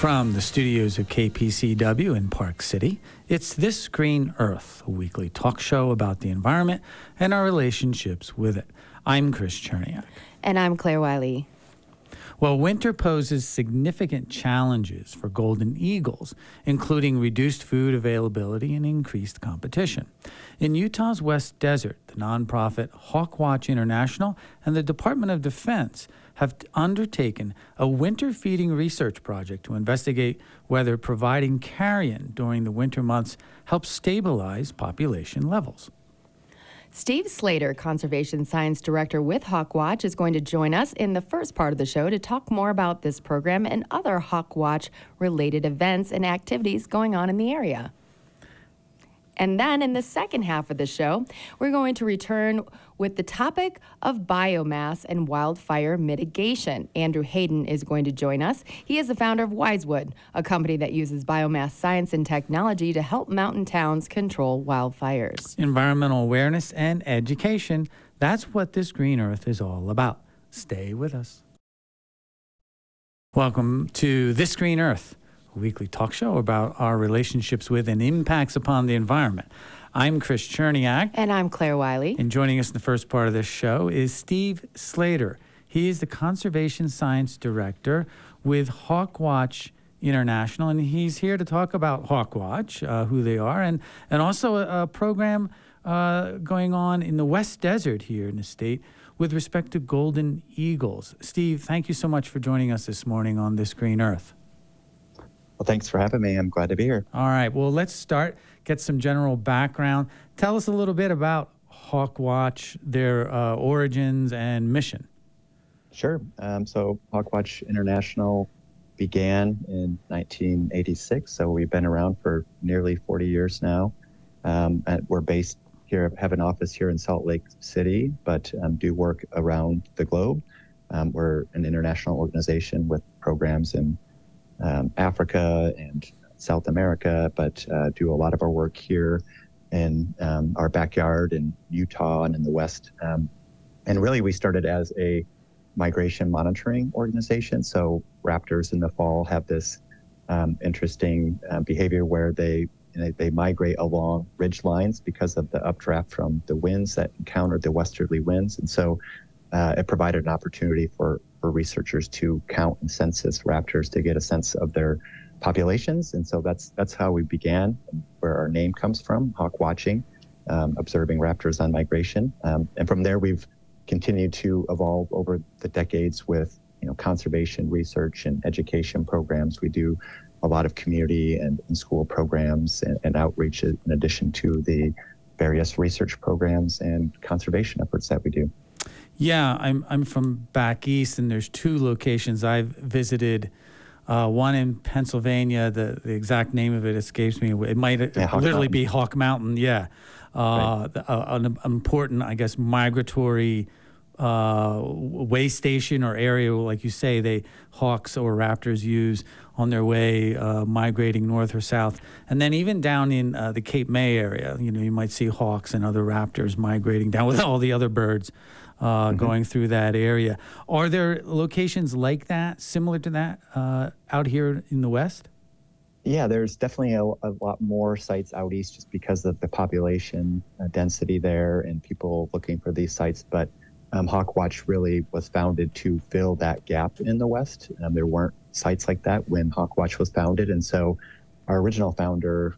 From the studios of KPCW in Park City, it's This Green Earth, a weekly talk show about the environment and our relationships with it. I'm Chris Cherniak. And I'm Claire Wiley. Well, winter poses significant challenges for golden eagles, including reduced food availability and increased competition. In Utah's West Desert, the nonprofit HawkWatch International and the Department of Defense have undertaken a winter feeding research project to investigate whether providing carrion during the winter months helps stabilize population levels. Steve Slater, Conservation Science Director with HawkWatch, is going to join us in the first part of the show to talk more about this program and other HawkWatch-related events and activities going on in the area. And then in the second half of the show, we're going to return with the topic of biomass and wildfire mitigation. Andrew Haden is going to join us. He is the founder of Wisewood, a company that uses biomass science and technology to help mountain towns control wildfires. Environmental awareness and education, that's what This Green Earth is all about. Stay with us. Welcome to This Green Earth, a weekly talk show about our relationships with and impacts upon the environment. I'm Chris Cherniak. And I'm Claire Wiley. And joining us in the first part of this show is Steve Slater. He is the Conservation Science Director with HawkWatch International, and he's here to talk about HawkWatch, who they are, and also a program going on in the West Desert here in the state with respect to golden eagles. Steve, thank you so much for joining us this morning on This Green Earth. Well, thanks for having me. I'm glad to be here. All right. Well, let's start, get some general background. Tell us a little bit about HawkWatch, their origins and mission. Sure. So HawkWatch International began in 1986, so we've been around for nearly 40 years now. And we're based here, have an office here in Salt Lake City, but do work around the globe. We're an international organization with programs in Africa and South America, but do a lot of our work here in our backyard in Utah and in the West. And really, we started as a migration monitoring organization. So raptors in the fall have this interesting behavior where they migrate along ridge lines because of the updraft from the winds that encountered the westerly winds. And so it provided an opportunity for researchers to count and census raptors to get a sense of their populations. And so that's how we began, where our name comes from, hawk watching, observing raptors on migration. And from there, we've continued to evolve over the decades with, conservation research and education programs. We do a lot of community and school programs and outreach in addition to the various research programs and conservation efforts that we do. Yeah, I'm from back east, and there's two locations I've visited. One in Pennsylvania, the exact name of it escapes me. It might be Hawk Mountain. Yeah, right. An important, I guess, migratory way station or area, like you say, hawks or raptors use on their way migrating north or south. And then even down in the Cape May area, you might see hawks and other raptors migrating down with all the other birds. Going through that area. Are there locations like that, similar to that, out here in the West? Yeah, there's definitely a lot more sites out east just because of the population density there and people looking for these sites. But HawkWatch really was founded to fill that gap in the West. There weren't sites like that when HawkWatch was founded. And so our original founder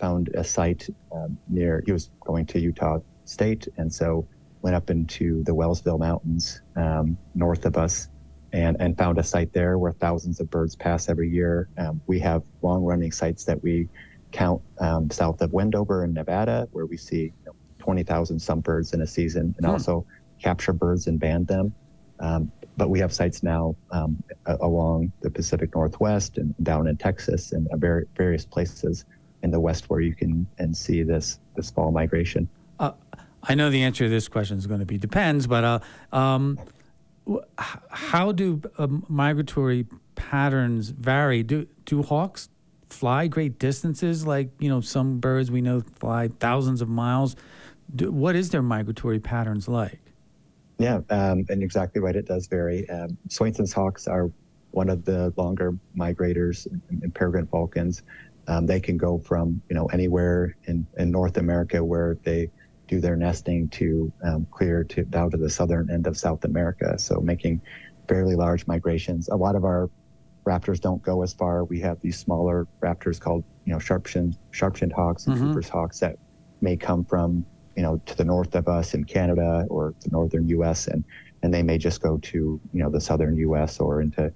found a site he was going to Utah State. And so went up into the Wellsville Mountains north of us and found a site there where thousands of birds pass every year. We have long-running sites that we count south of Wendover in Nevada, where we see 20,000 some birds in a season and also capture birds and band them. But we have sites now along the Pacific Northwest and down in Texas and various places in the West where you can see this fall migration. I know the answer to this question is going to be depends, but how do migratory patterns vary? Do hawks fly great distances? Like, some birds we know fly thousands of miles. What is their migratory patterns like? Yeah, and exactly right. It does vary. Swainson's hawks are one of the longer migrators and peregrine falcons. They can go from, anywhere in North America where they do their nesting to clear to down to the southern end of South America. So making fairly large migrations. A lot of our raptors don't go as far. We have these smaller raptors called, sharp-shinned hawks and Cooper's hawks that may come from, to the north of us in Canada or the northern U.S. and they may just go to, the southern U.S. or into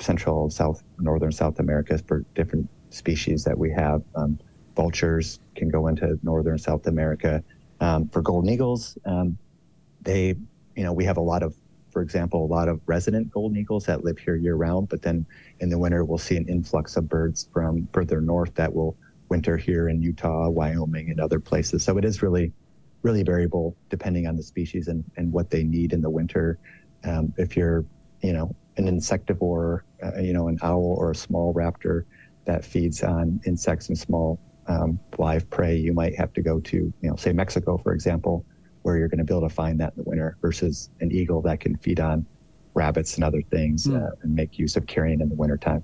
central northern South America for different species that we have. Vultures can go into northern South America. For golden eagles, we have a lot of resident golden eagles that live here year round, but then in the winter, we'll see an influx of birds from further north that will winter here in Utah, Wyoming, and other places. So it is really, really variable depending on the species and what they need in the winter. If you're, an insectivore, an owl or a small raptor that feeds on insects and small live prey, you might have to go to, say Mexico, for example, where you're going to be able to find that in the winter versus an eagle that can feed on rabbits and other things and make use of carrion in the wintertime.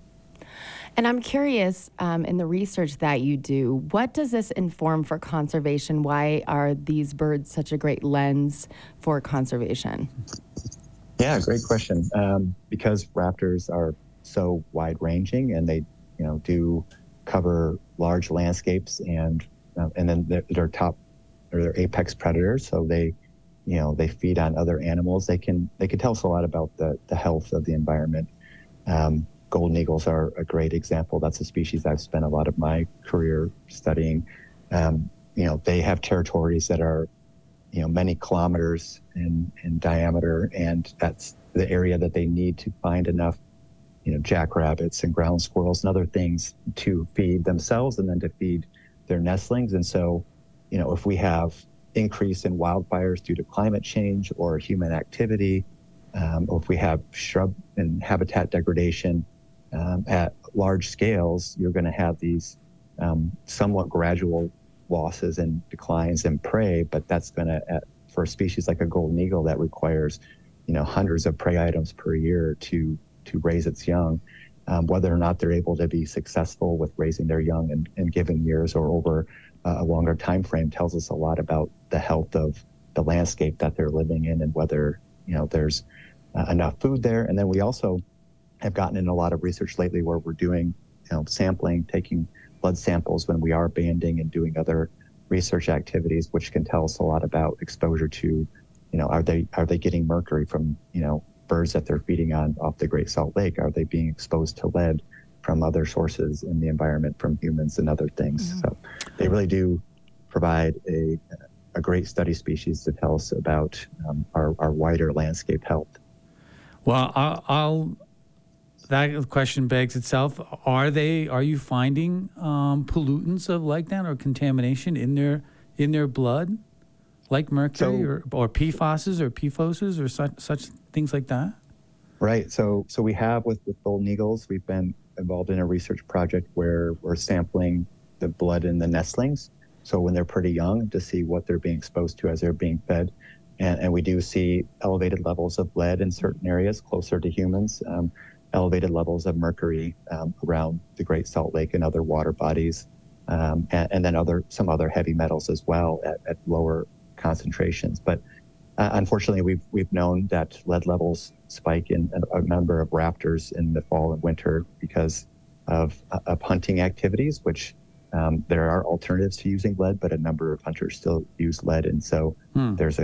And I'm curious, in the research that you do, what does this inform for conservation? Why are these birds such a great lens for conservation? Yeah, great question. Because raptors are so wide-ranging and they do cover large landscapes, and then they're they're apex predators. So they, they feed on other animals. They can tell us a lot about the health of the environment. Golden eagles are a great example. That's a species I've spent a lot of my career studying. They have territories that are, many kilometers in diameter, and that's the area that they need to find enough jackrabbits and ground squirrels and other things to feed themselves and then to feed their nestlings. And so, if we have increase in wildfires due to climate change or human activity, or if we have shrub and habitat degradation at large scales, you're going to have these somewhat gradual losses and declines in prey. But that's going to, for a species like a golden eagle that requires, hundreds of prey items per year to raise its young, whether or not they're able to be successful with raising their young in given years or over a longer time frame tells us a lot about the health of the landscape that they're living in and whether there's enough food there. And then we also have gotten in a lot of research lately where we're doing sampling, taking blood samples when we are banding and doing other research activities, which can tell us a lot about exposure to are they getting mercury from birds that they're feeding on off the Great Salt Lake? Are they being exposed to lead from other sources in the environment from humans and other things? Mm-hmm. So they really do provide a great study species to tell us about our wider landscape health. Well, that question begs itself. Are you finding pollutants of like that or contamination in their blood? Like mercury or PFASs or PFOSs or such things like that? Right. So we have with golden eagles, we've been involved in a research project where we're sampling the blood in the nestlings. So when they're pretty young to see what they're being exposed to as they're being fed. And we do see elevated levels of lead in certain areas closer to humans, elevated levels of mercury around the Great Salt Lake and other water bodies, and then some other heavy metals as well at lower concentrations. But unfortunately, we've known that lead levels spike in a number of raptors in the fall and winter because of hunting activities, which there are alternatives to using lead, but a number of hunters still use lead. And so there's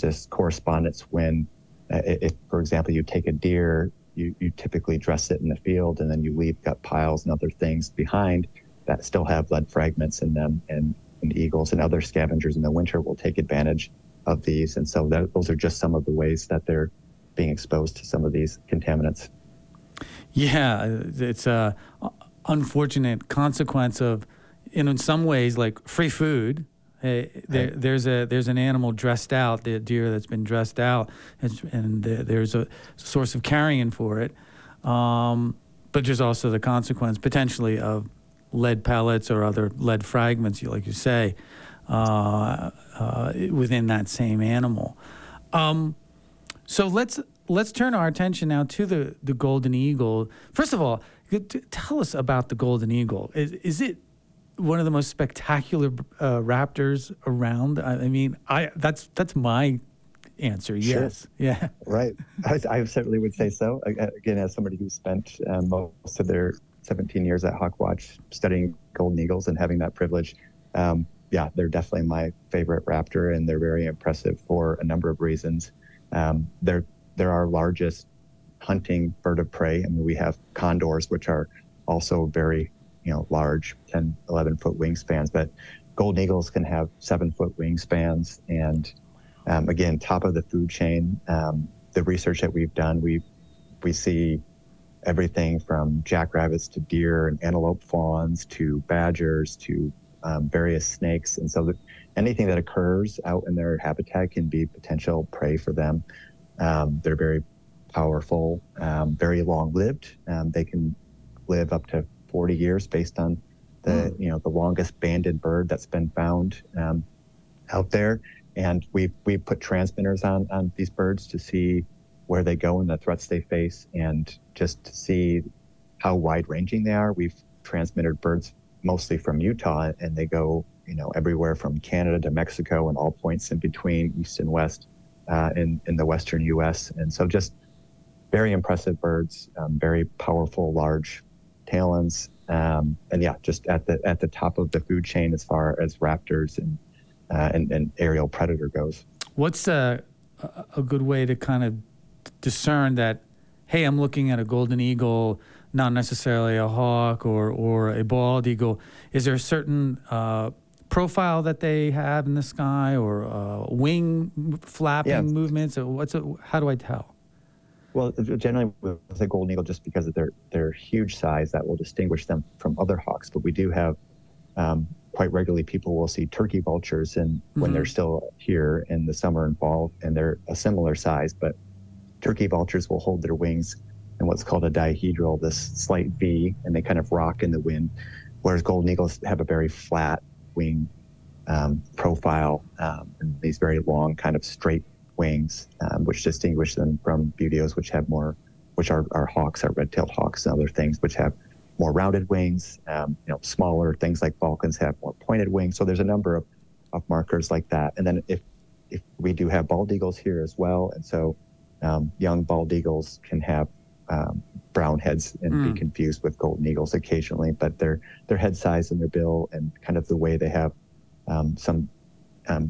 this correspondence when, if for example, you take a deer, you typically dress it in the field and then you leave gut piles and other things behind that still have lead fragments in them, and eagles and other scavengers in the winter will take advantage of these. And so those are just some of the ways that they're being exposed to some of these contaminants. Yeah, it's an unfortunate consequence of, in some ways, like free food. There's an animal dressed out, the deer that's been dressed out, and there's a source of carrion for it. But there's also the consequence, potentially, of lead pellets or other lead fragments, like you say, within that same animal. So let's let's turn our attention now to the Golden Eagle. First of all, tell us about the Golden Eagle. Is it one of the most spectacular raptors around? I mean, that's my answer. Yes. Sure. Yeah. Right. I certainly would say so. Again, as somebody who spent most of their 17 years at HawkWatch studying golden eagles and having that privilege, yeah, they're definitely my favorite raptor, and they're very impressive for a number of reasons. They're our largest hunting bird of prey. I mean, we have condors, which are also very, large, 10, 11-foot wingspans, but golden eagles can have 7-foot wingspans. And again, top of the food chain, the research that we've done, we see everything from jackrabbits to deer and antelope fawns to badgers to various snakes. And so anything that occurs out in their habitat can be potential prey for them. They're very powerful, very long-lived. They can live up to 40 years based on the the longest banded bird that's been found out there. And we've put transmitters on these birds to see where they go and the threats they face, and just to see how wide-ranging they are. We've transmitted birds mostly from Utah, and they go everywhere from Canada to Mexico and all points in between, east and west, in the western U.S. And so just very impressive birds, very powerful, large talons, and yeah, just at the top of the food chain as far as raptors and aerial predator goes. What's a good way to kind of discern that, hey, I'm looking at a golden eagle, not necessarily a hawk or a bald eagle? Is there a certain profile that they have in the sky, or wing flapping movements? Or how do I tell? Well, generally with the golden eagle, just because of their huge size, that will distinguish them from other hawks. But we do have quite regularly, people will see turkey vultures, and when they're still here in the summer and fall, and they're a similar size, but turkey vultures will hold their wings in what's called a dihedral, this slight V, and they kind of rock in the wind, whereas golden eagles have a very flat wing profile, and these very long kind of straight wings, which distinguish them from buteos, which have more, which are our hawks, our red-tailed hawks and other things, which have more rounded wings. Smaller things like falcons have more pointed wings. So there's a number of markers like that. And then if we do have bald eagles here as well, and so young bald eagles can have brown heads and be confused with golden eagles occasionally, but their head size and their bill and kind of the way they have some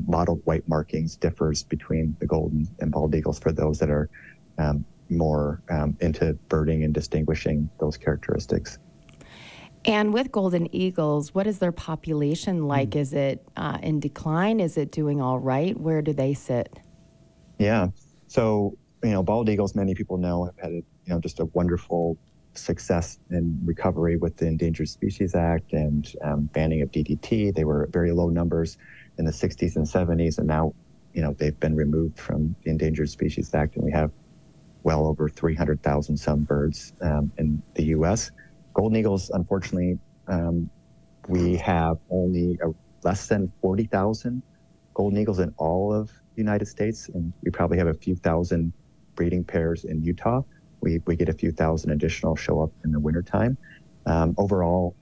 mottled white markings differs between the golden and bald eagles for those that are more into birding and distinguishing those characteristics. And with golden eagles, what is their population like? Is it in decline? Is it doing all right? Where do they sit? Yeah, so bald eagles, many people know, have had just a wonderful success in recovery with the Endangered Species Act and banning of DDT. They were very low numbers in the 60s and 70s, and now they've been removed from the Endangered Species Act, and we have well over 300,000 some birds in the U.S. Golden eagles, unfortunately, we have only less than 40,000 golden eagles in all of the United States, and we probably have a few thousand breeding pairs in Utah. We get a few thousand additional show up in the wintertime. Overall,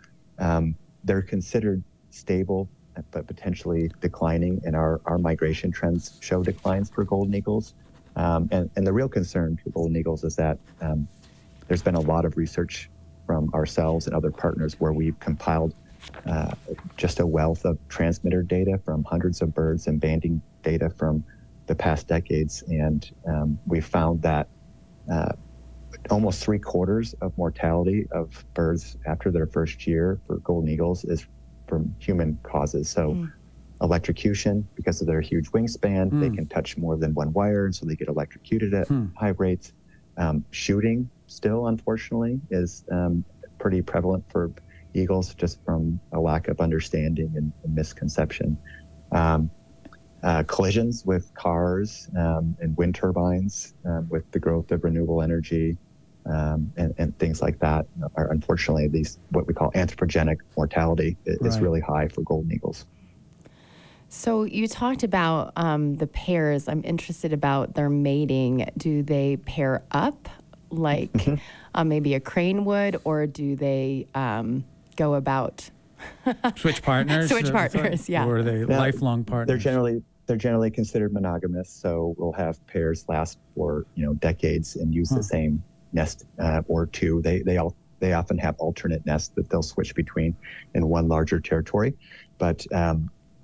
they're considered stable, but potentially declining, and our migration trends show declines for golden eagles. And the real concern for golden eagles is that there's been a lot of research from ourselves and other partners where we've compiled just a wealth of transmitter data from hundreds of birds and banding data from the past decades. And we found that almost 3/4 of mortality of birds after their first year for golden eagles is from human causes. So electrocution, because of their huge wingspan, they can touch more than one wire, and so they get electrocuted at high rates. Shooting still, unfortunately, is pretty prevalent for eagles, just from a lack of understanding and misconception. Collisions with cars and wind turbines with the growth of renewable energy and things like that are, unfortunately, these what we call anthropogenic mortality is really high for golden eagles. So you talked about the pairs. I'm interested about their mating. Do they pair up like maybe a crane would, or do they go about switch partners? Switch partners, yeah. Or are they lifelong partners? They're generally considered monogamous, so we'll have pairs last for decades and use the same nest or two. They often have alternate nests that they'll switch between in one larger territory. But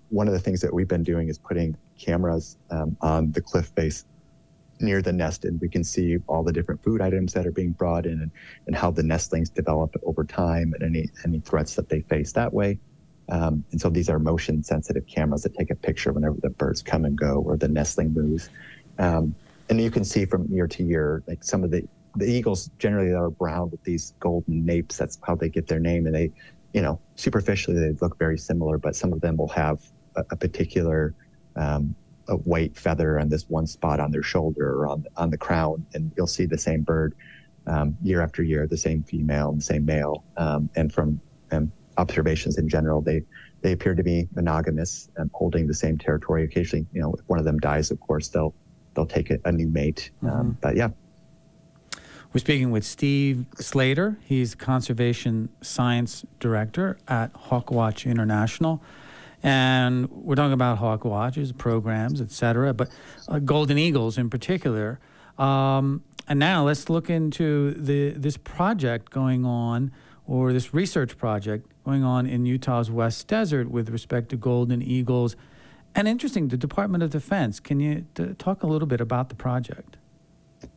one of the things that we've been doing is putting cameras on the cliff face near the nest, and we can see all the different food items that are being brought in, and how the nestlings develop over time, and any threats that they face that way. And so these are motion sensitive cameras that take a picture whenever the birds come and go or the nestling moves. And you can see from year to year, like some of the eagles generally are brown with these golden napes. That's how they get their name. And they, superficially they look very similar, but some of them will have a particular a white feather on this one spot on their shoulder or on the crown. And you'll see the same bird year after year, the same female and the same male. And from observations in general, they appear to be monogamous and holding the same territory. Occasionally, if one of them dies, of course, they'll take a new mate. But yeah. We're speaking with Steve Slater. He's Conservation Science Director at HawkWatch International. And we're talking about hawk watches, programs, et cetera, but golden eagles in particular. And now let's look into this project going on, or this research project going on in Utah's West Desert with respect to golden eagles. And interesting, the Department of Defense. Can you talk a little bit about the project?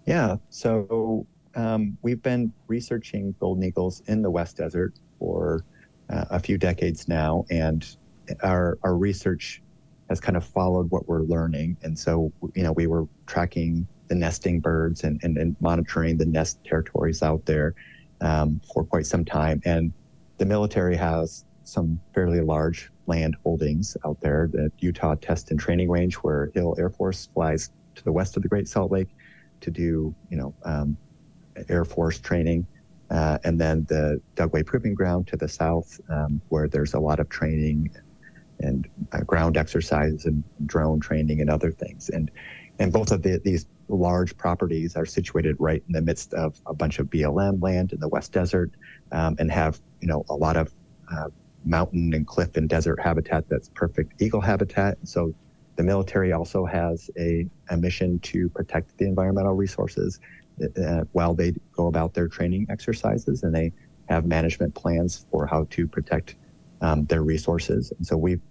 Yeah, so we've been researching golden eagles in the West Desert for a few decades now, and our research has kind of followed what we're learning. And so, we were tracking the nesting birds and monitoring the nest territories out there for quite some time. And the military has some fairly large land holdings out there. The Utah Test and Training Range, where Hill Air Force flies to the west of the Great Salt Lake to do, Air Force training. And then the Dugway Proving Ground to the south, where there's a lot of training and ground exercises and drone training and other things. And both of these large properties are situated right in the midst of a bunch of BLM land in the West Desert, and have, a lot of mountain and cliff and desert habitat that's perfect eagle habitat. So the military also has a mission to protect the environmental resources while they go about their training exercises, and they have management plans for how to protect their resources. And so we've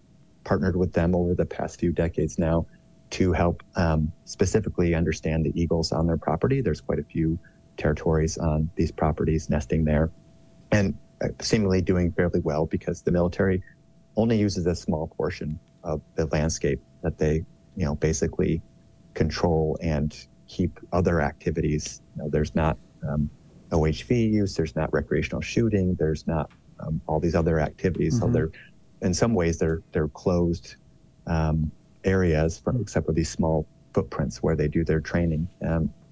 partnered with them over the past few decades now to help specifically understand the eagles on their property. There's quite a few territories on these properties nesting there, and seemingly doing fairly well because the military only uses a small portion of the landscape that they, basically control and keep other activities. There's not OHV use, there's not recreational shooting, there's not all these other activities. So they're, in some ways, they're closed areas, except for these small footprints where they do their training.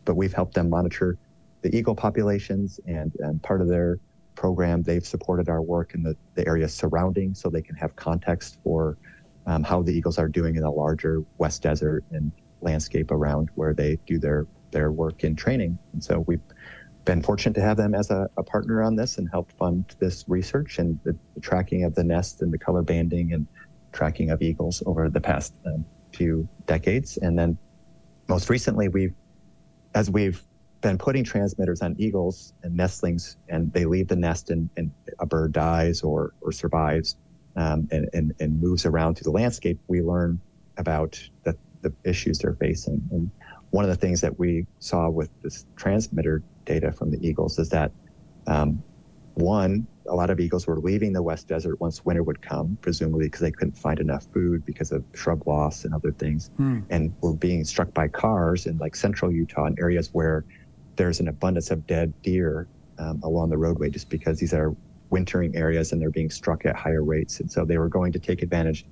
But we've helped them monitor the eagle populations, and part of their program, they've supported our work in the areas surrounding, so they can have context for how the eagles are doing in the larger West Desert and landscape around where they do their work in training. And so we've been fortunate to have them as a partner on this and helped fund this research and the tracking of the nest and the color banding and tracking of eagles over the past few decades. And then most recently, as we've been putting transmitters on eagles and nestlings, and they leave the nest and a bird dies or survives and moves around through the landscape, we learn about the issues they're facing. And one of the things that we saw with this transmitter data from the eagles is that one, a lot of eagles were leaving the West Desert once winter would come, presumably because they couldn't find enough food because of shrub loss and other things, and were being struck by cars in central Utah, in areas where there's an abundance of dead deer along the roadway, just because these are wintering areas and they're being struck at higher rates. And so they were going to take advantage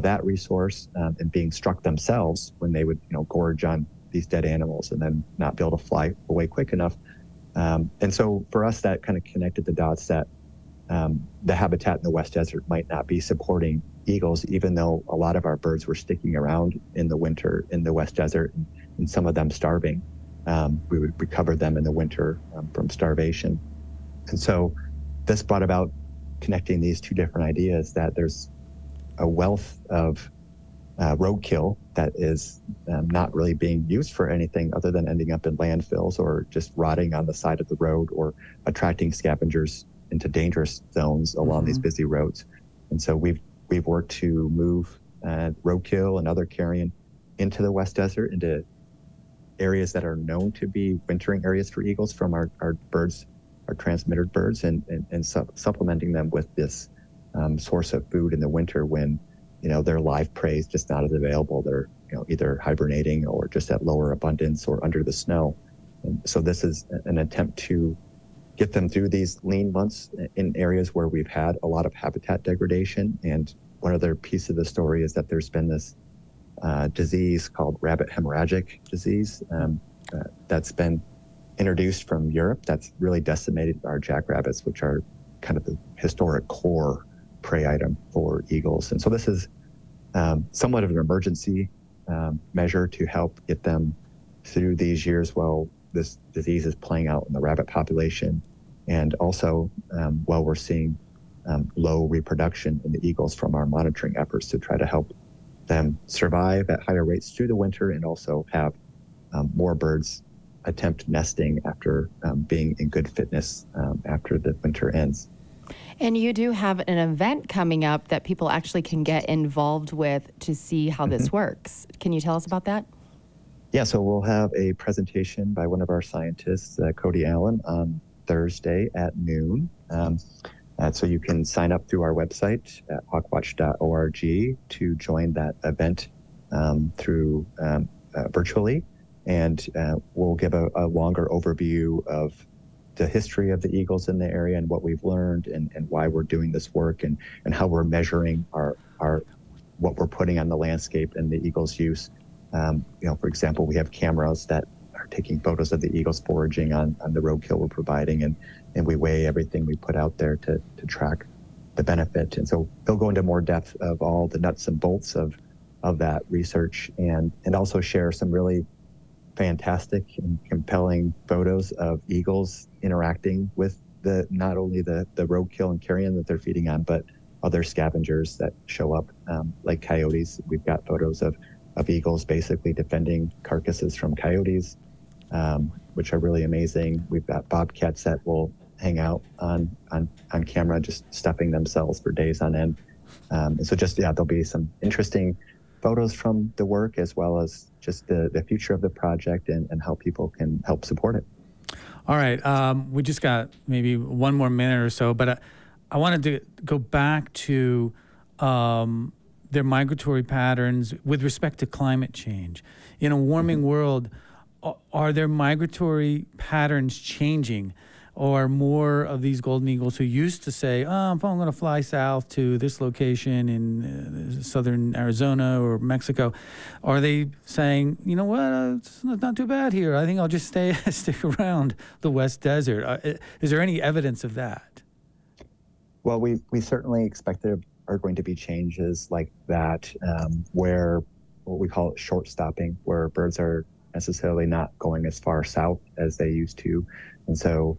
that resource and being struck themselves when they would gorge on these dead animals and then not be able to fly away quick enough. And so for us, that kind of connected the dots that the habitat in the West Desert might not be supporting eagles, even though a lot of our birds were sticking around in the winter in the West Desert, and some of them starving. We would recover them in the winter from starvation. And so this brought about connecting these two different ideas, that there's a wealth of roadkill that is not really being used for anything other than ending up in landfills or just rotting on the side of the road or attracting scavengers into dangerous zones along these busy roads. And so we've worked to move roadkill and other carrion into the West Desert, into areas that are known to be wintering areas for eagles from our birds, our transmitted birds, and supplementing them with this source of food in the winter when, you know, their live prey is just not as available. They're, you know, either hibernating or just at lower abundance or under the snow. And so this is an attempt to get them through these lean months in areas where we've had a lot of habitat degradation. And one other piece of the story is that there's been this disease called rabbit hemorrhagic disease that's been introduced from Europe that's really decimated our jackrabbits, which are kind of the historic core prey item for eagles. And so this is somewhat of an emergency measure to help get them through these years while this disease is playing out in the rabbit population, and also while we're seeing low reproduction in the eagles from our monitoring efforts to try to help them survive at higher rates through the winter, and also have more birds attempt nesting after being in good fitness after the winter ends. And you do have an event coming up that people actually can get involved with to see how this works. Can you tell us about that? Yeah, so we'll have a presentation by one of our scientists, Cody Allen, on Thursday at noon. So you can sign up through our website at hawkwatch.org to join that event through virtually. And we'll give a longer overview of the history of the eagles in the area and what we've learned, and why we're doing this work, and how we're measuring our what we're putting on the landscape and the eagles' use. You know, for example, we have cameras that are taking photos of the eagles foraging on the roadkill we're providing, and we weigh everything we put out there to track the benefit. And so they'll go into more depth of all the nuts and bolts of that research, and also share some really fantastic and compelling photos of eagles interacting with the not only the roadkill and carrion that they're feeding on, but other scavengers that show up, like coyotes. We've got photos of eagles basically defending carcasses from coyotes, which are really amazing. We've got bobcats that will hang out on camera, just stuffing themselves for days on end. And so just, yeah, there'll be some interesting photos from the work, as well as just the future of the project, and how people can help support it. All right. We just got maybe one more minute or so, but I wanted to go back to their migratory patterns with respect to climate change. In a warming world, are their migratory patterns changing? Or more of these golden eagles who used to say, oh, I'm going to fly south to this location in southern Arizona or Mexico, are they saying, you know what, it's not too bad here. I think I'll just stick around the West Desert. Is there any evidence of that? Well, we certainly expect there are going to be changes like that, where what we call short stopping, where birds are necessarily not going as far south as they used to. And so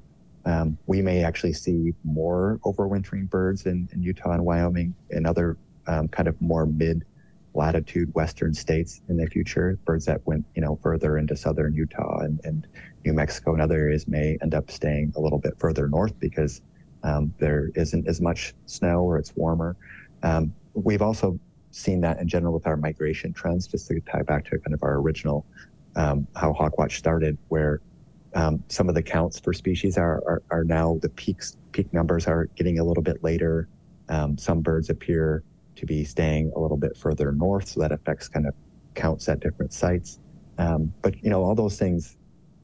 we may actually see more overwintering birds in Utah and Wyoming and other kind of more mid-latitude western states in the future. Birds that went, you know, further into southern Utah and New Mexico and other areas may end up staying a little bit further north because there isn't as much snow or it's warmer. We've also seen that in general with our migration trends, just to tie back to kind of our original how Hawkwatch started, where some of the counts for species are now the peak numbers are getting a little bit later. Some birds appear to be staying a little bit further north, so that affects kind of counts at different sites. But you know, all those things,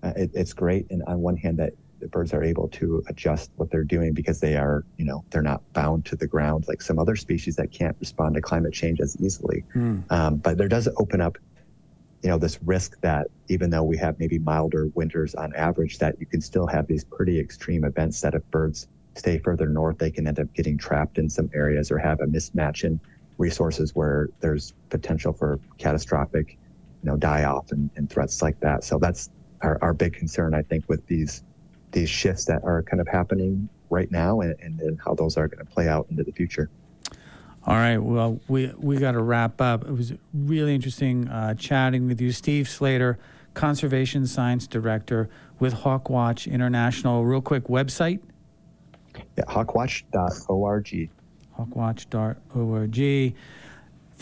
it's great, and on one hand that the birds are able to adjust what they're doing because they are, you know, they're not bound to the ground like some other species that can't respond to climate change as easily. But there does open up, you know, this risk that even though we have maybe milder winters on average, that you can still have these pretty extreme events that if birds stay further north, they can end up getting trapped in some areas or have a mismatch in resources where there's potential for catastrophic, die-off and threats like that. So that's our big concern, I think, with these shifts that are kind of happening right now and how those are going to play out into the future. All right. Well, we got to wrap up. It was really interesting chatting with you. Steve Slater, Conservation Science Director with HawkWatch International. Real quick, website? Yeah, hawkwatch.org. Hawkwatch.org.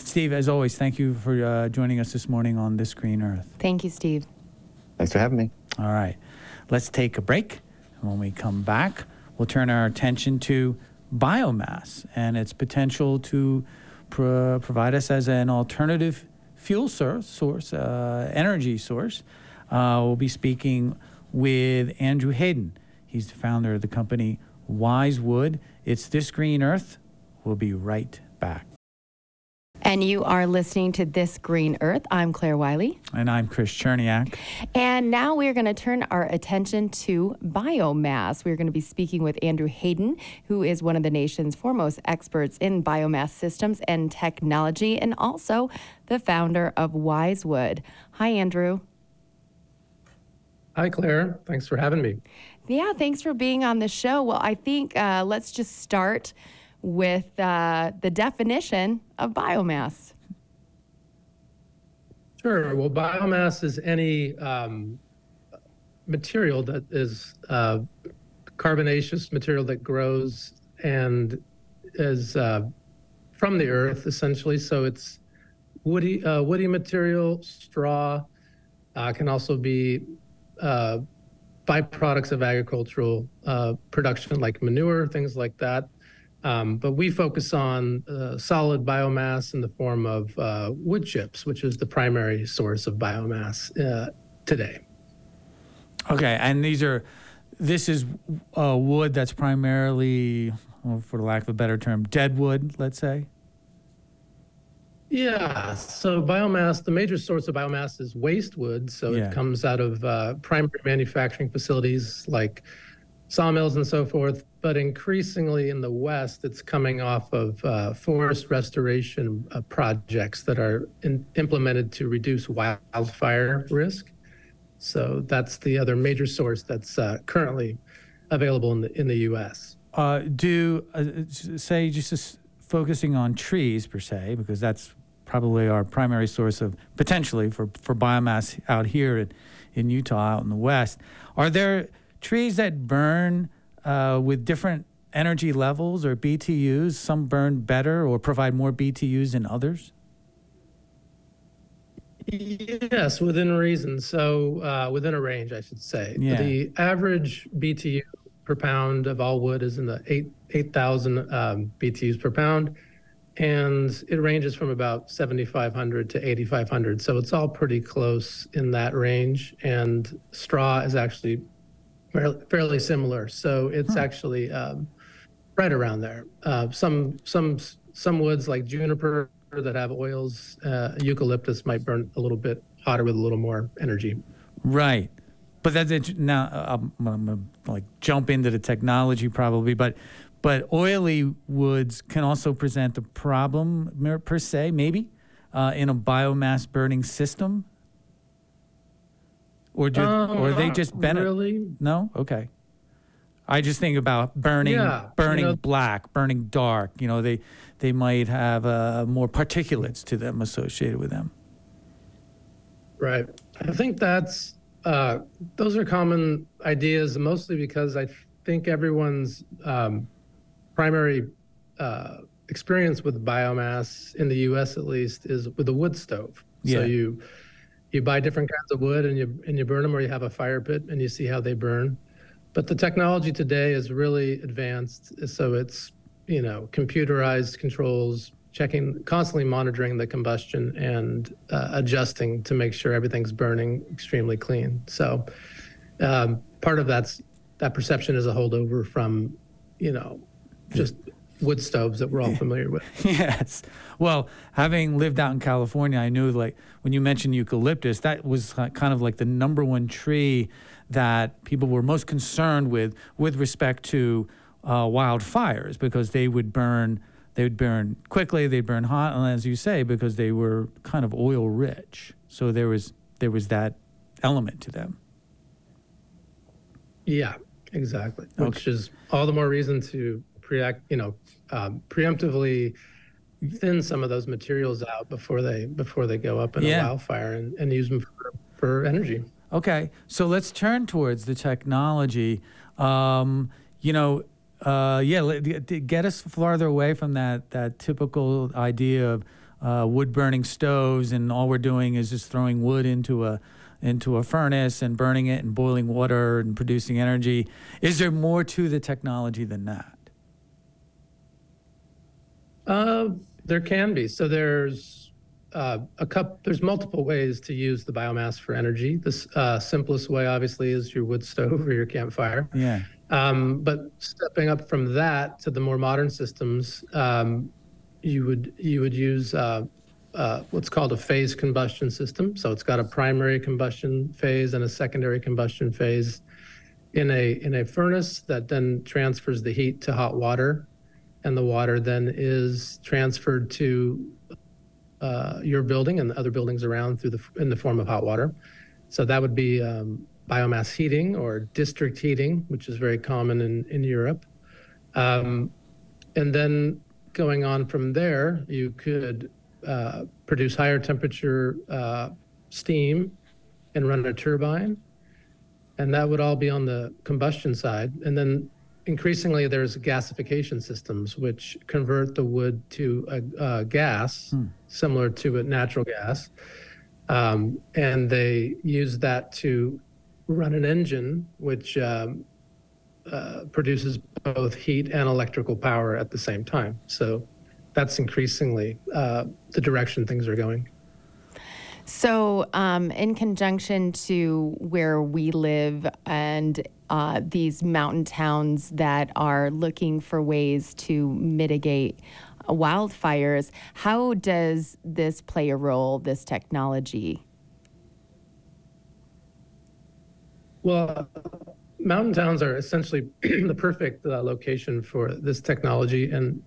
Steve, as always, thank you for joining us this morning on This Green Earth. Thank you, Steve. Thanks for having me. All right. Let's take a break. And when we come back, we'll turn our attention to biomass and its potential to provide us as an alternative fuel source, energy source. We'll be speaking with Andrew Haden. He's the founder of the company Wisewood. It's This Green Earth. We'll be right back. And you are listening to This Green Earth. I'm Claire Wiley. And I'm Chris Cherniak. And now we're going to turn our attention to biomass. We're going to be speaking with Andrew Haden, who is one of the nation's foremost experts in biomass systems and technology, and also the founder of Wisewood. Hi, Andrew. Hi, Claire. Thanks for having me. Yeah, thanks for being on the show. Well, I think let's just start with the definition of biomass. Sure. Well, biomass is any material that is carbonaceous material that grows and is from the earth, essentially. So it's woody material, straw, can also be byproducts of agricultural production, like manure, things like that. But we focus on solid biomass in the form of wood chips, which is the primary source of biomass today. Okay, and this is wood that's primarily, for lack of a better term, dead wood, let's say? Yeah, so biomass, the major source of biomass is waste wood, so yeah. It comes out of primary manufacturing facilities like sawmills and so forth, but increasingly in the West, it's coming off of forest restoration projects that are implemented to reduce wildfire risk. So that's the other major source that's currently available in the U.S. Say just as focusing on trees per se, because that's probably our primary source of potentially for biomass out here in Utah, out in the West. Are there trees that burn with different energy levels or BTUs, some burn better or provide more BTUs than others? Yes, within reason. So within a range, I should say. Yeah. The average BTU per pound of all wood is in the 8,000 BTUs per pound. And it ranges from about 7,500 to 8,500. So it's all pretty close in that range. And straw is actually fairly similar, so it's actually right around there. Some woods like juniper that have oils, eucalyptus might burn a little bit hotter with a little more energy. Right, but that's it. Now I'm gonna jump into the technology probably, but oily woods can also present a problem per se, maybe in a biomass burning system. Or they just benefit? Really? No? Okay. I just think about burning black, burning dark. They might have more particulates to them associated with them. Right. I think that's those are common ideas, mostly because I think everyone's primary experience with biomass in the U.S. at least is with a wood stove. Yeah. So you buy different kinds of wood and you burn them, or you have a fire pit and you see how they burn. But the technology today is really advanced. So it's, computerized controls, constantly monitoring the combustion and adjusting to make sure everything's burning extremely clean. So part of that perception is a holdover from, just wood stoves that we're all familiar with. Yes. Well, having lived out in California, I knew when you mentioned eucalyptus, that was kind of the number one tree that people were most concerned with respect to wildfires, because they would burn They would burn quickly, they'd burn hot, and as you say, because they were kind of oil rich. So there was that element to them. Yeah, exactly. Okay. Which is all the more reason to preemptively thin some of those materials out before they go up in a wildfire and use them for energy. Okay, so let's turn towards the technology. Get us farther away from that typical idea of wood burning stoves, and all we're doing is just throwing wood into a furnace and burning it and boiling water and producing energy. Is there more to the technology than that? There can be. So there's there's multiple ways to use the biomass for energy. The simplest way, obviously, is your wood stove or your campfire. Yeah. But stepping up from that to the more modern systems, you would use what's called a phased combustion system. So it's got a primary combustion phase and a secondary combustion phase in a furnace that then transfers the heat to hot water. And the water then is transferred to your building and the other buildings around in the form of hot water. So that would be biomass heating or district heating, which is very common in Europe. And then going on from there, you could produce higher temperature steam and run a turbine. And that would all be on the combustion side. And then increasingly, there's gasification systems which convert the wood to a gas, similar to a natural gas. And they use that to run an engine, which produces both heat and electrical power at the same time. So that's increasingly the direction things are going. So in conjunction to where we live and these mountain towns that are looking for ways to mitigate wildfires, how does this play a role, this technology? Well, mountain towns are essentially the perfect location for this technology. And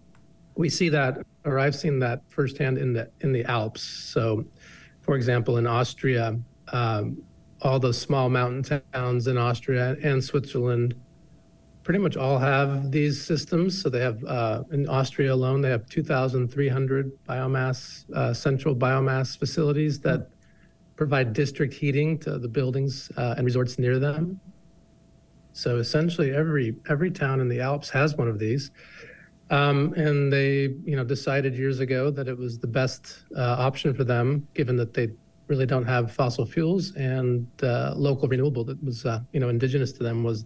we see that, or I've seen that firsthand in the Alps. So, for example, in Austria, all those small mountain towns in Austria and Switzerland pretty much all have these systems. So they have, in Austria alone, they have 2,300 central biomass facilities that provide district heating to the buildings and resorts near them. So essentially every town in the Alps has one of these. And they, decided years ago that it was the best option for them, given that they really don't have fossil fuels, and local renewable that was, indigenous to them was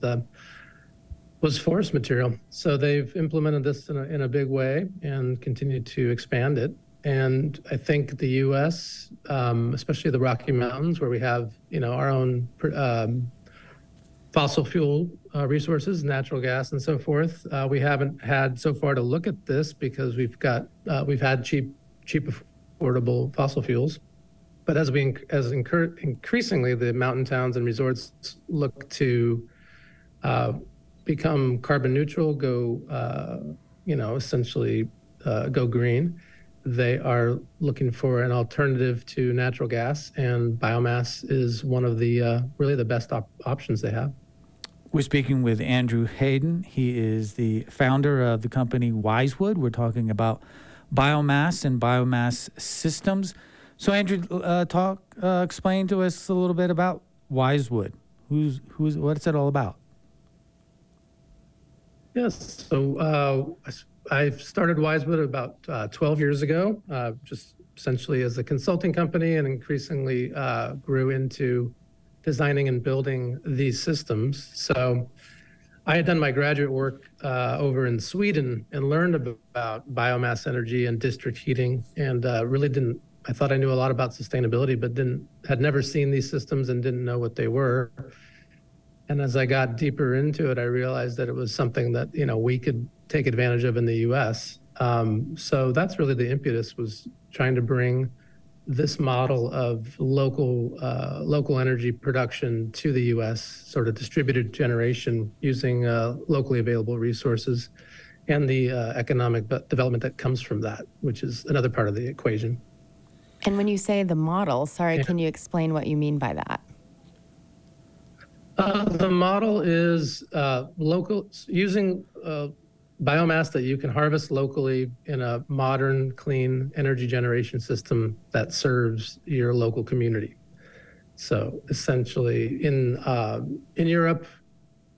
forest material. So they've implemented this in a big way and continue to expand it. And I think the U.S., especially the Rocky Mountains, where we have, our own fossil fuel resources, natural gas and so forth. We haven't had so far to look at this because we've had cheap, affordable fossil fuels. But as increasingly the mountain towns and resorts look to become carbon neutral, go green, they are looking for an alternative to natural gas, and biomass is one of the really the best options they have. We're speaking with Andrew Haden. He is the founder of the company Wisewood. We're talking about biomass and biomass systems. So, Andrew, explain to us a little bit about Wisewood. What's it all about? Yes. So I started Wisewood about 12 years ago, just essentially as a consulting company, and increasingly grew into designing and building these systems. So I had done my graduate work over in Sweden and learned about biomass energy and district heating, and I thought I knew a lot about sustainability, but had never seen these systems and didn't know what they were. And as I got deeper into it, I realized that it was something that, we could take advantage of in the US. So that's really the impetus, was trying to bring this model of local energy production to the U.S., sort of distributed generation using locally available resources, and the economic development that comes from that, which is another part of the equation. And when you say the model, sorry, can you explain what you mean by that? The model is local, using biomass that you can harvest locally in a modern, clean energy generation system that serves your local community. So essentially in Europe,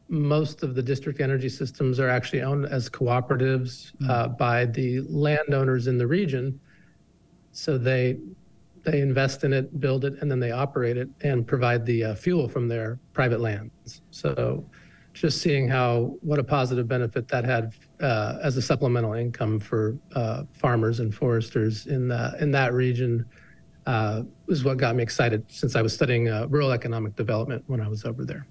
most of the district energy systems are actually owned as cooperatives by the landowners in the region. So they invest in it, build it, and then they operate it and provide the fuel from their private lands. So just seeing what a positive benefit that had as a supplemental income for farmers and foresters in that region was what got me excited, since I was studying rural economic development when I was over there.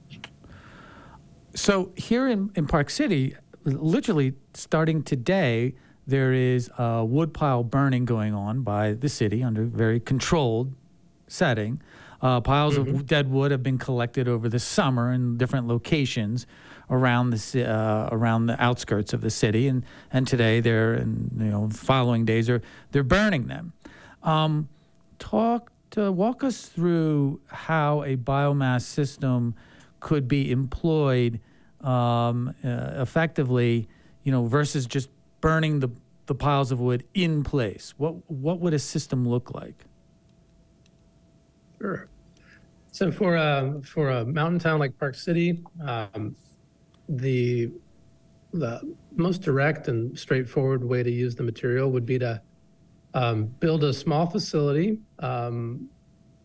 So here in Park City, literally starting today, there is a woodpile burning going on by the city under very controlled setting. Piles of dead wood have been collected over the summer in different locations around the outskirts of the city, and today they're, and following days they're burning them. Walk us through how a biomass system could be employed effectively, versus just burning the piles of wood in place. What would a system look like? Sure. So for a mountain town like Park City, the most direct and straightforward way to use the material would be to build a small facility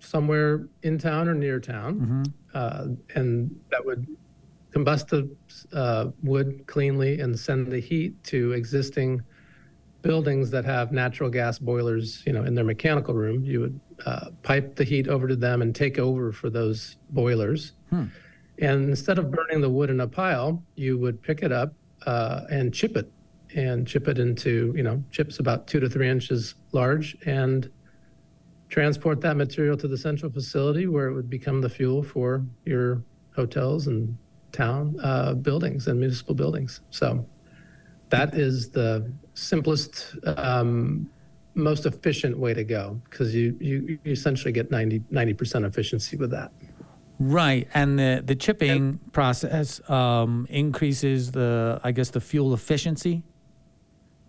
somewhere in town or near town, and that would combust the wood cleanly and send the heat to existing buildings that have natural gas boilers, in their mechanical room. You would pipe the heat over to them and take over for those boilers. And instead of burning the wood in a pile, you would pick it up and chip it. And chip it into, chips about 2 to 3 inches large, and transport that material to the central facility where it would become the fuel for your hotels and town buildings and municipal buildings. So that is the simplest, most efficient way to go, because you essentially get 90% efficiency with that. Right, and the chipping process increases the fuel efficiency,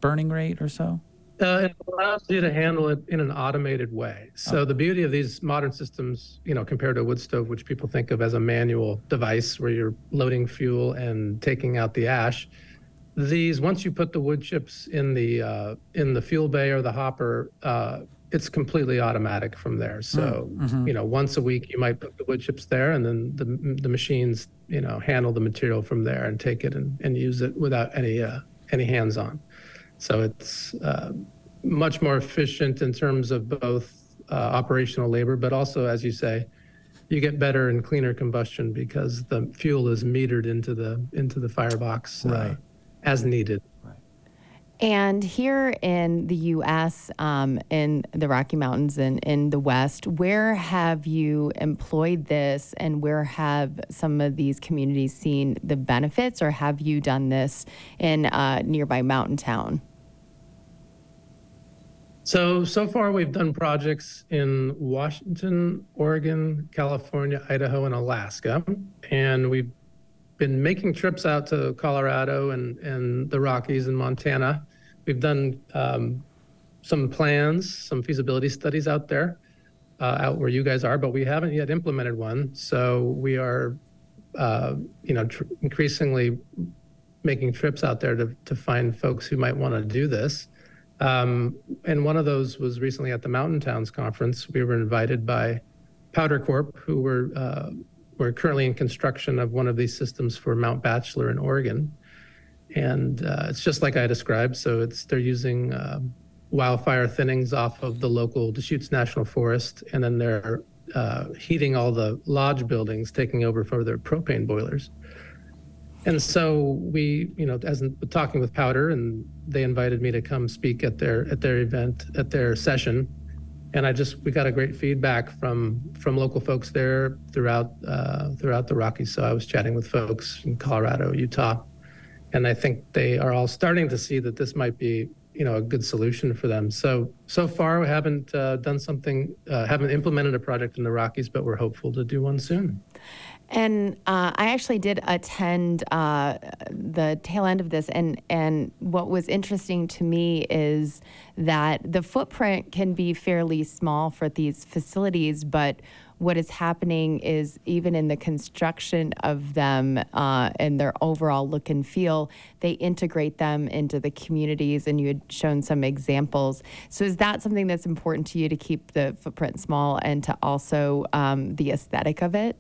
burning rate or so? It allows you to handle it in an automated way. So the beauty of these modern systems, compared to a wood stove, which people think of as a manual device where you're loading fuel and taking out the ash, these, once you put the wood chips in the fuel bay or the hopper, it's completely automatic from there. So, once a week you might put the wood chips there, and then the machines, handle the material from there and take it and use it without any hands-on. So it's much more efficient in terms of both operational labor, but also, as you say, you get better and cleaner combustion because the fuel is metered into the firebox as needed. Right. And here in the U.S., in the Rocky Mountains and in the West, where have you employed this, and where have some of these communities seen the benefits, or have you done this in a nearby mountain town? So far we've done projects in Washington, Oregon, California, Idaho, and Alaska. And we've been making trips out to Colorado and the Rockies and Montana. We've done some plans, some feasibility studies out there, out where you guys are, but we haven't yet implemented one. So we are, increasingly making trips out there to find folks who might want to do this. And one of those was recently at the Mountain Towns Conference. We were invited by Powder Corp, who were currently in construction of one of these systems for Mount Bachelor in Oregon. And it's just like I described. So they're using wildfire thinnings off of the local Deschutes National Forest, and then they're heating all the lodge buildings, taking over for their propane boilers. And so we, as in talking with Powder, and they invited me to come speak at their event, at their session, and we got a great feedback from local folks there throughout the Rockies. So I was chatting with folks in Colorado, Utah, And I think they are all starting to see that this might be, you know, a good solution for them. So far we haven't done something, haven't implemented a project in the Rockies, but we're hopeful to do one soon. And I actually did attend the tail end of this, and what was interesting to me is that the footprint can be fairly small for these facilities, but what is happening is even in the construction of them and their overall look and feel, they integrate them into the communities, and you had shown some examples. So is that something that's important to you, to keep the footprint small and to also the aesthetic of it?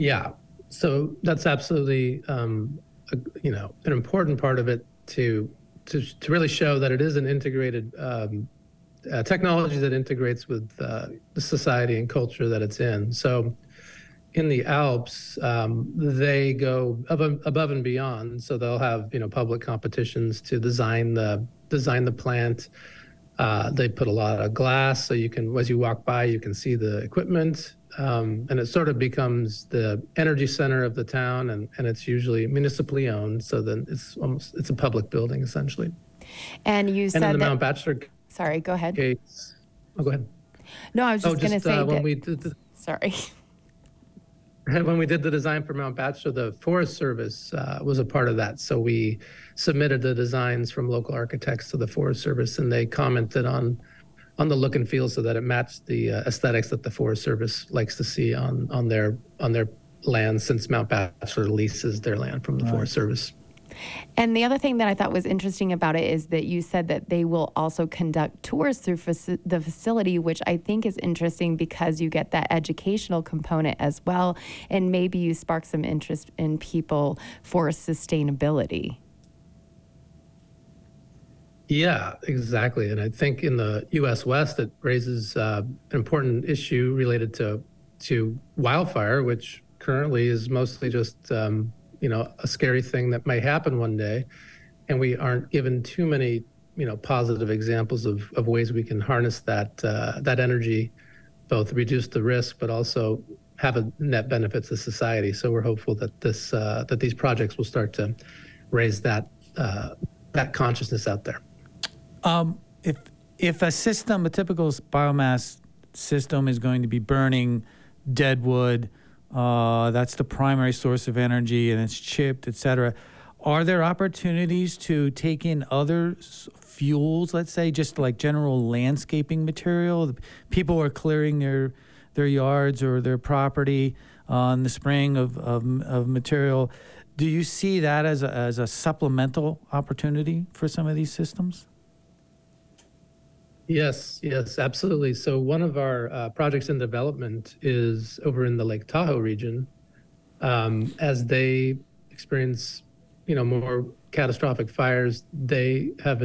Yeah, so that's absolutely, you know, an important part of it to really show that it is an integrated technology that integrates with the society and culture that it's in. So in the Alps, they go above and beyond. So they'll have, you know, public competitions to design the plant. They put a lot of glass, so you can, as you walk by, you can see the equipment. And it sort of becomes the energy center of the town, and it's usually municipally owned, so then it's a public building essentially. And you said in the Mount Bachelor. Sorry, go ahead. Case, oh, go ahead. No, I was just going to say when we did the, sorry. When we did the design for Mount Bachelor, the Forest Service was a part of that. So we submitted the designs from local architects to the Forest Service, and they commented on the look and feel so that it matched the aesthetics that the Forest Service likes to see on their land, since Mount Bachelor leases their land from the Forest Service. And the other thing that I thought was interesting about it is that you said that they will also conduct tours through the facility, which I think is interesting because you get that educational component as well, and maybe you spark some interest in people for sustainability. Yeah, exactly. And I think in the U.S. West, it raises an important issue related to wildfire, which currently is mostly just, you know, a scary thing that might happen one day. And we aren't given too many, you know, positive examples of ways we can harness that that energy, both reduce the risk, but also have a net benefit to society. So we're hopeful that this that these projects will start to raise that consciousness out there. If a system, a typical biomass system, is going to be burning dead wood, that's the primary source of energy, and it's chipped, et cetera, are there opportunities to take in other fuels, let's say, just like general landscaping material? People are clearing their yards or their property in the spring of material. Do you see that as a supplemental opportunity for some of these systems? Yes, absolutely. So one of our projects in development is over in the Lake Tahoe region. As they experience, you know, more catastrophic fires, they have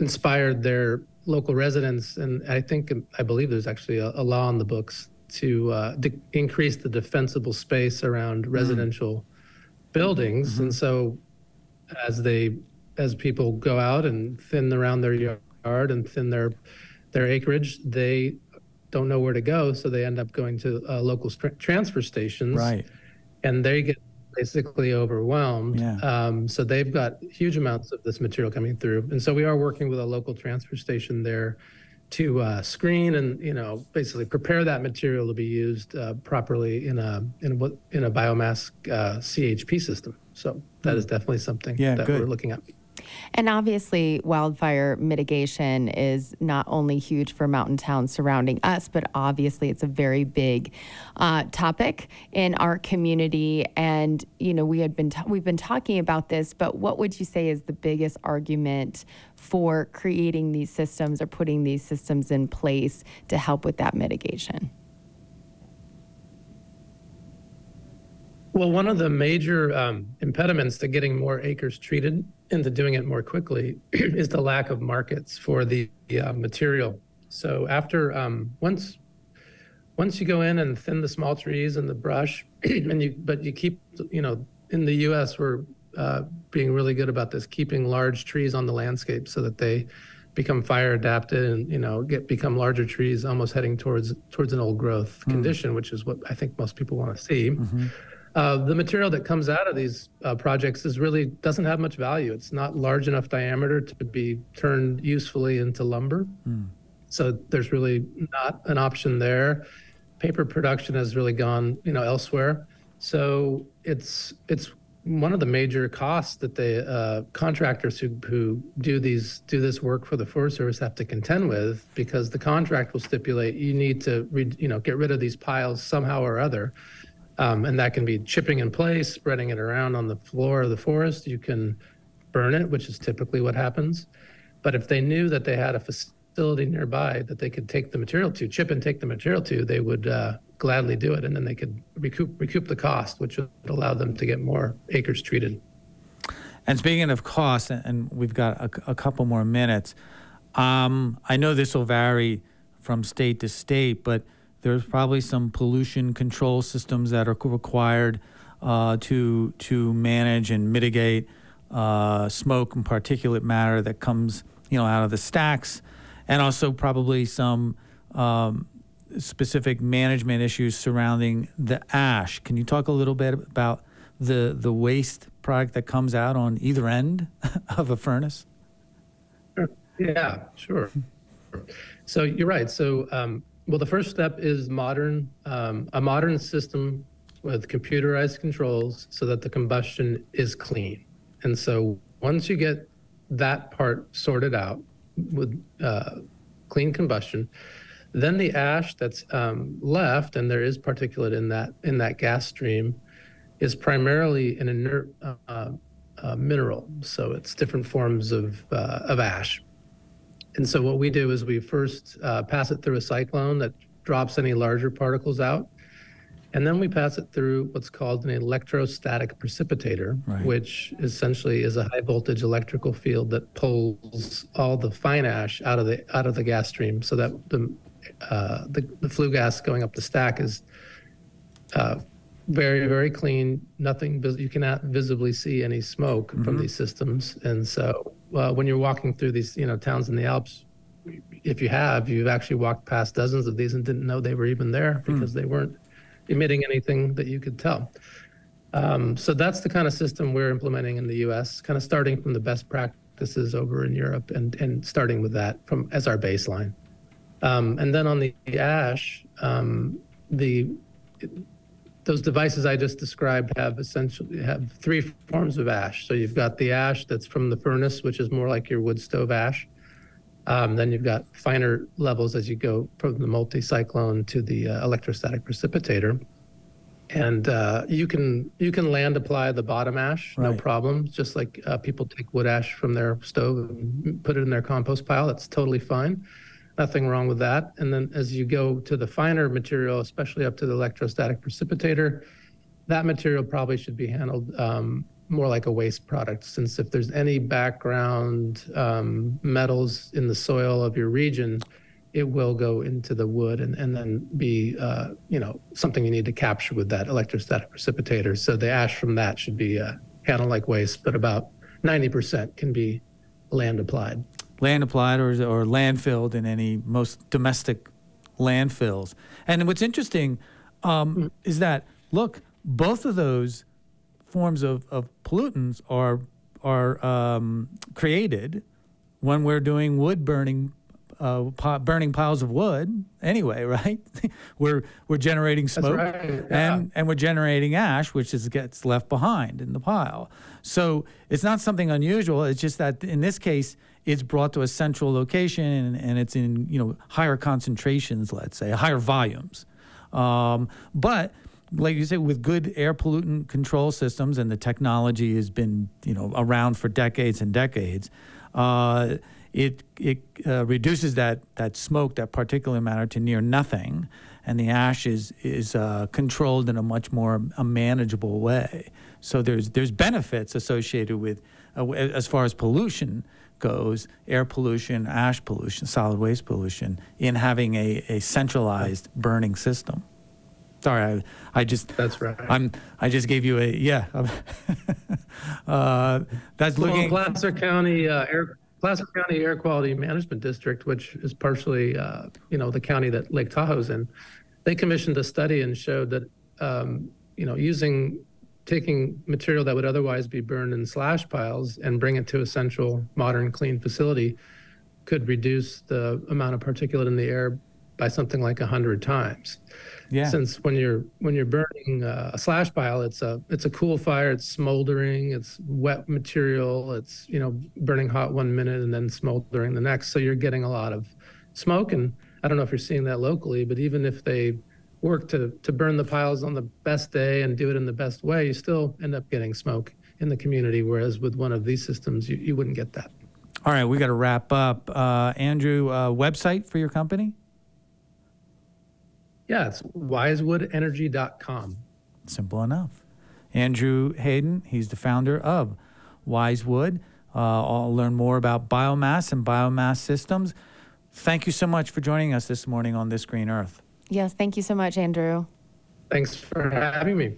inspired their local residents, and I believe there's actually a law on the books to increase the defensible space around residential buildings. And so, as people go out and thin around their yard and thin their acreage, they don't know where to go, so they end up going to local transfer stations, right? And they get basically overwhelmed. Yeah. So they've got huge amounts of this material coming through, and so we are working with a local transfer station there to screen and, you know, basically prepare that material to be used properly in a biomass CHP system. So that is definitely something that we're looking at. And obviously, wildfire mitigation is not only huge for mountain towns surrounding us, but obviously it's a very big topic in our community. And, you know, we've been talking about this, but what would you say is the biggest argument for creating these systems or putting these systems in place to help with that mitigation? Well, one of the major impediments to getting more acres treated and to doing it more quickly is the lack of markets for the material. So after once you go in and thin the small trees and the brush, but you keep, you know, in the U.S. we're being really good about this, keeping large trees on the landscape so that they become fire adapted and, you know, become larger trees, almost heading towards an old growth condition, which is what I think most people want to see. The material that comes out of these projects is really doesn't have much value. It's not large enough diameter to be turned usefully into lumber. Mm. So there's really not an option there. Paper production has really gone, elsewhere. So it's one of the major costs that the contractors who do this work for the Forest Service have to contend with, because the contract will stipulate you need to get rid of these piles somehow or other. And that can be chipping in place, spreading it around on the floor of the forest. You can burn it, which is typically what happens. But if they knew that they had a facility nearby that they could take the material to, chip and take the material to, they would gladly do it. And then they could recoup the cost, which would allow them to get more acres treated. And speaking of cost, and we've got a couple more minutes, I know this will vary from state to state, but there's probably some pollution control systems that are required to manage and mitigate smoke and particulate matter that comes, out of the stacks, and also probably some specific management issues surrounding the ash. Can you talk a little bit about the waste product that comes out on either end of a furnace? Yeah, sure. So you're right. So well, the first step is a modern system with computerized controls so that the combustion is clean. And so once you get that part sorted out with clean combustion, then the ash that's left, and there is particulate in that gas stream, is primarily an inert mineral. So it's different forms of ash. And so what we do is we first pass it through a cyclone that drops any larger particles out. And then we pass it through what's called an electrostatic precipitator, right, which essentially is a high voltage electrical field that pulls all the fine ash out of the gas stream, so that the flue gas going up the stack is very, very clean. Nothing, you cannot visibly see any smoke, mm-hmm, from these systems. And so when you're walking through these, towns in the Alps, if you've actually walked past dozens of these and didn't know they were even there, because they weren't emitting anything that you could tell. So that's the kind of system we're implementing in the U.S., kind of starting from the best practices over in Europe and starting with that as our baseline. And then on the ash, those devices I just described have three forms of ash. So you've got the ash that's from the furnace, which is more like your wood stove ash. Then you've got finer levels as you go from the multi-cyclone to the electrostatic precipitator. And you can land apply the bottom ash, right, no problem. Just like people take wood ash from their stove and put it in their compost pile. That's totally fine. Nothing wrong with that. And then as you go to the finer material, especially up to the electrostatic precipitator, that material probably should be handled more like a waste product, since if there's any background metals in the soil of your region, it will go into the wood and then be something you need to capture with that electrostatic precipitator. So the ash from that should be handled like waste, but about 90% can be land applied. Land applied or landfilled in most domestic landfills. And what's interesting is that, look, both of those forms of pollutants are created when we're doing wood burning, burning piles of wood anyway, right? we're generating smoke, right, yeah, and we're generating ash, which gets left behind in the pile. So it's not something unusual. It's just that in this case, it's brought to a central location and it's in higher concentrations, let's say, higher volumes. But like you say, with good air pollutant control systems, and the technology has been around for decades and decades, it reduces that smoke, that particulate matter, to near nothing, and the ash is controlled in a much more manageable way. So there's benefits associated with as far as pollution goes, air pollution, ash pollution, solid waste pollution, in having a centralized burning system. Sorry, I just, that's right. I just gave you a, yeah. That's looking. Well, Placer County Air Quality Management District, which is partially, the county that Lake Tahoe's in, they commissioned a study and showed that you know, taking material that would otherwise be burned in slash piles and bring it to a central, modern, clean facility could reduce the amount of particulate in the air by something like 100 times. Yeah. Since when you're burning a slash pile, it's a cool fire, it's smoldering, it's wet material, it's, you know, burning hot 1 minute and then smoldering the next. So you're getting a lot of smoke. And I don't know if you're seeing that locally, but even if they work to burn the piles on the best day and do it in the best way, you still end up getting smoke in the community, whereas with one of these systems, you wouldn't get that. All right, we got to wrap up. Andrew, website for your company? Yeah, it's wisewoodenergy.com. Simple enough. Andrew Haden, he's the founder of Wisewood. I'll learn more about biomass and biomass systems. Thank you so much for joining us this morning on This Green Earth. Yes, thank you so much, Andrew. Thanks for having me.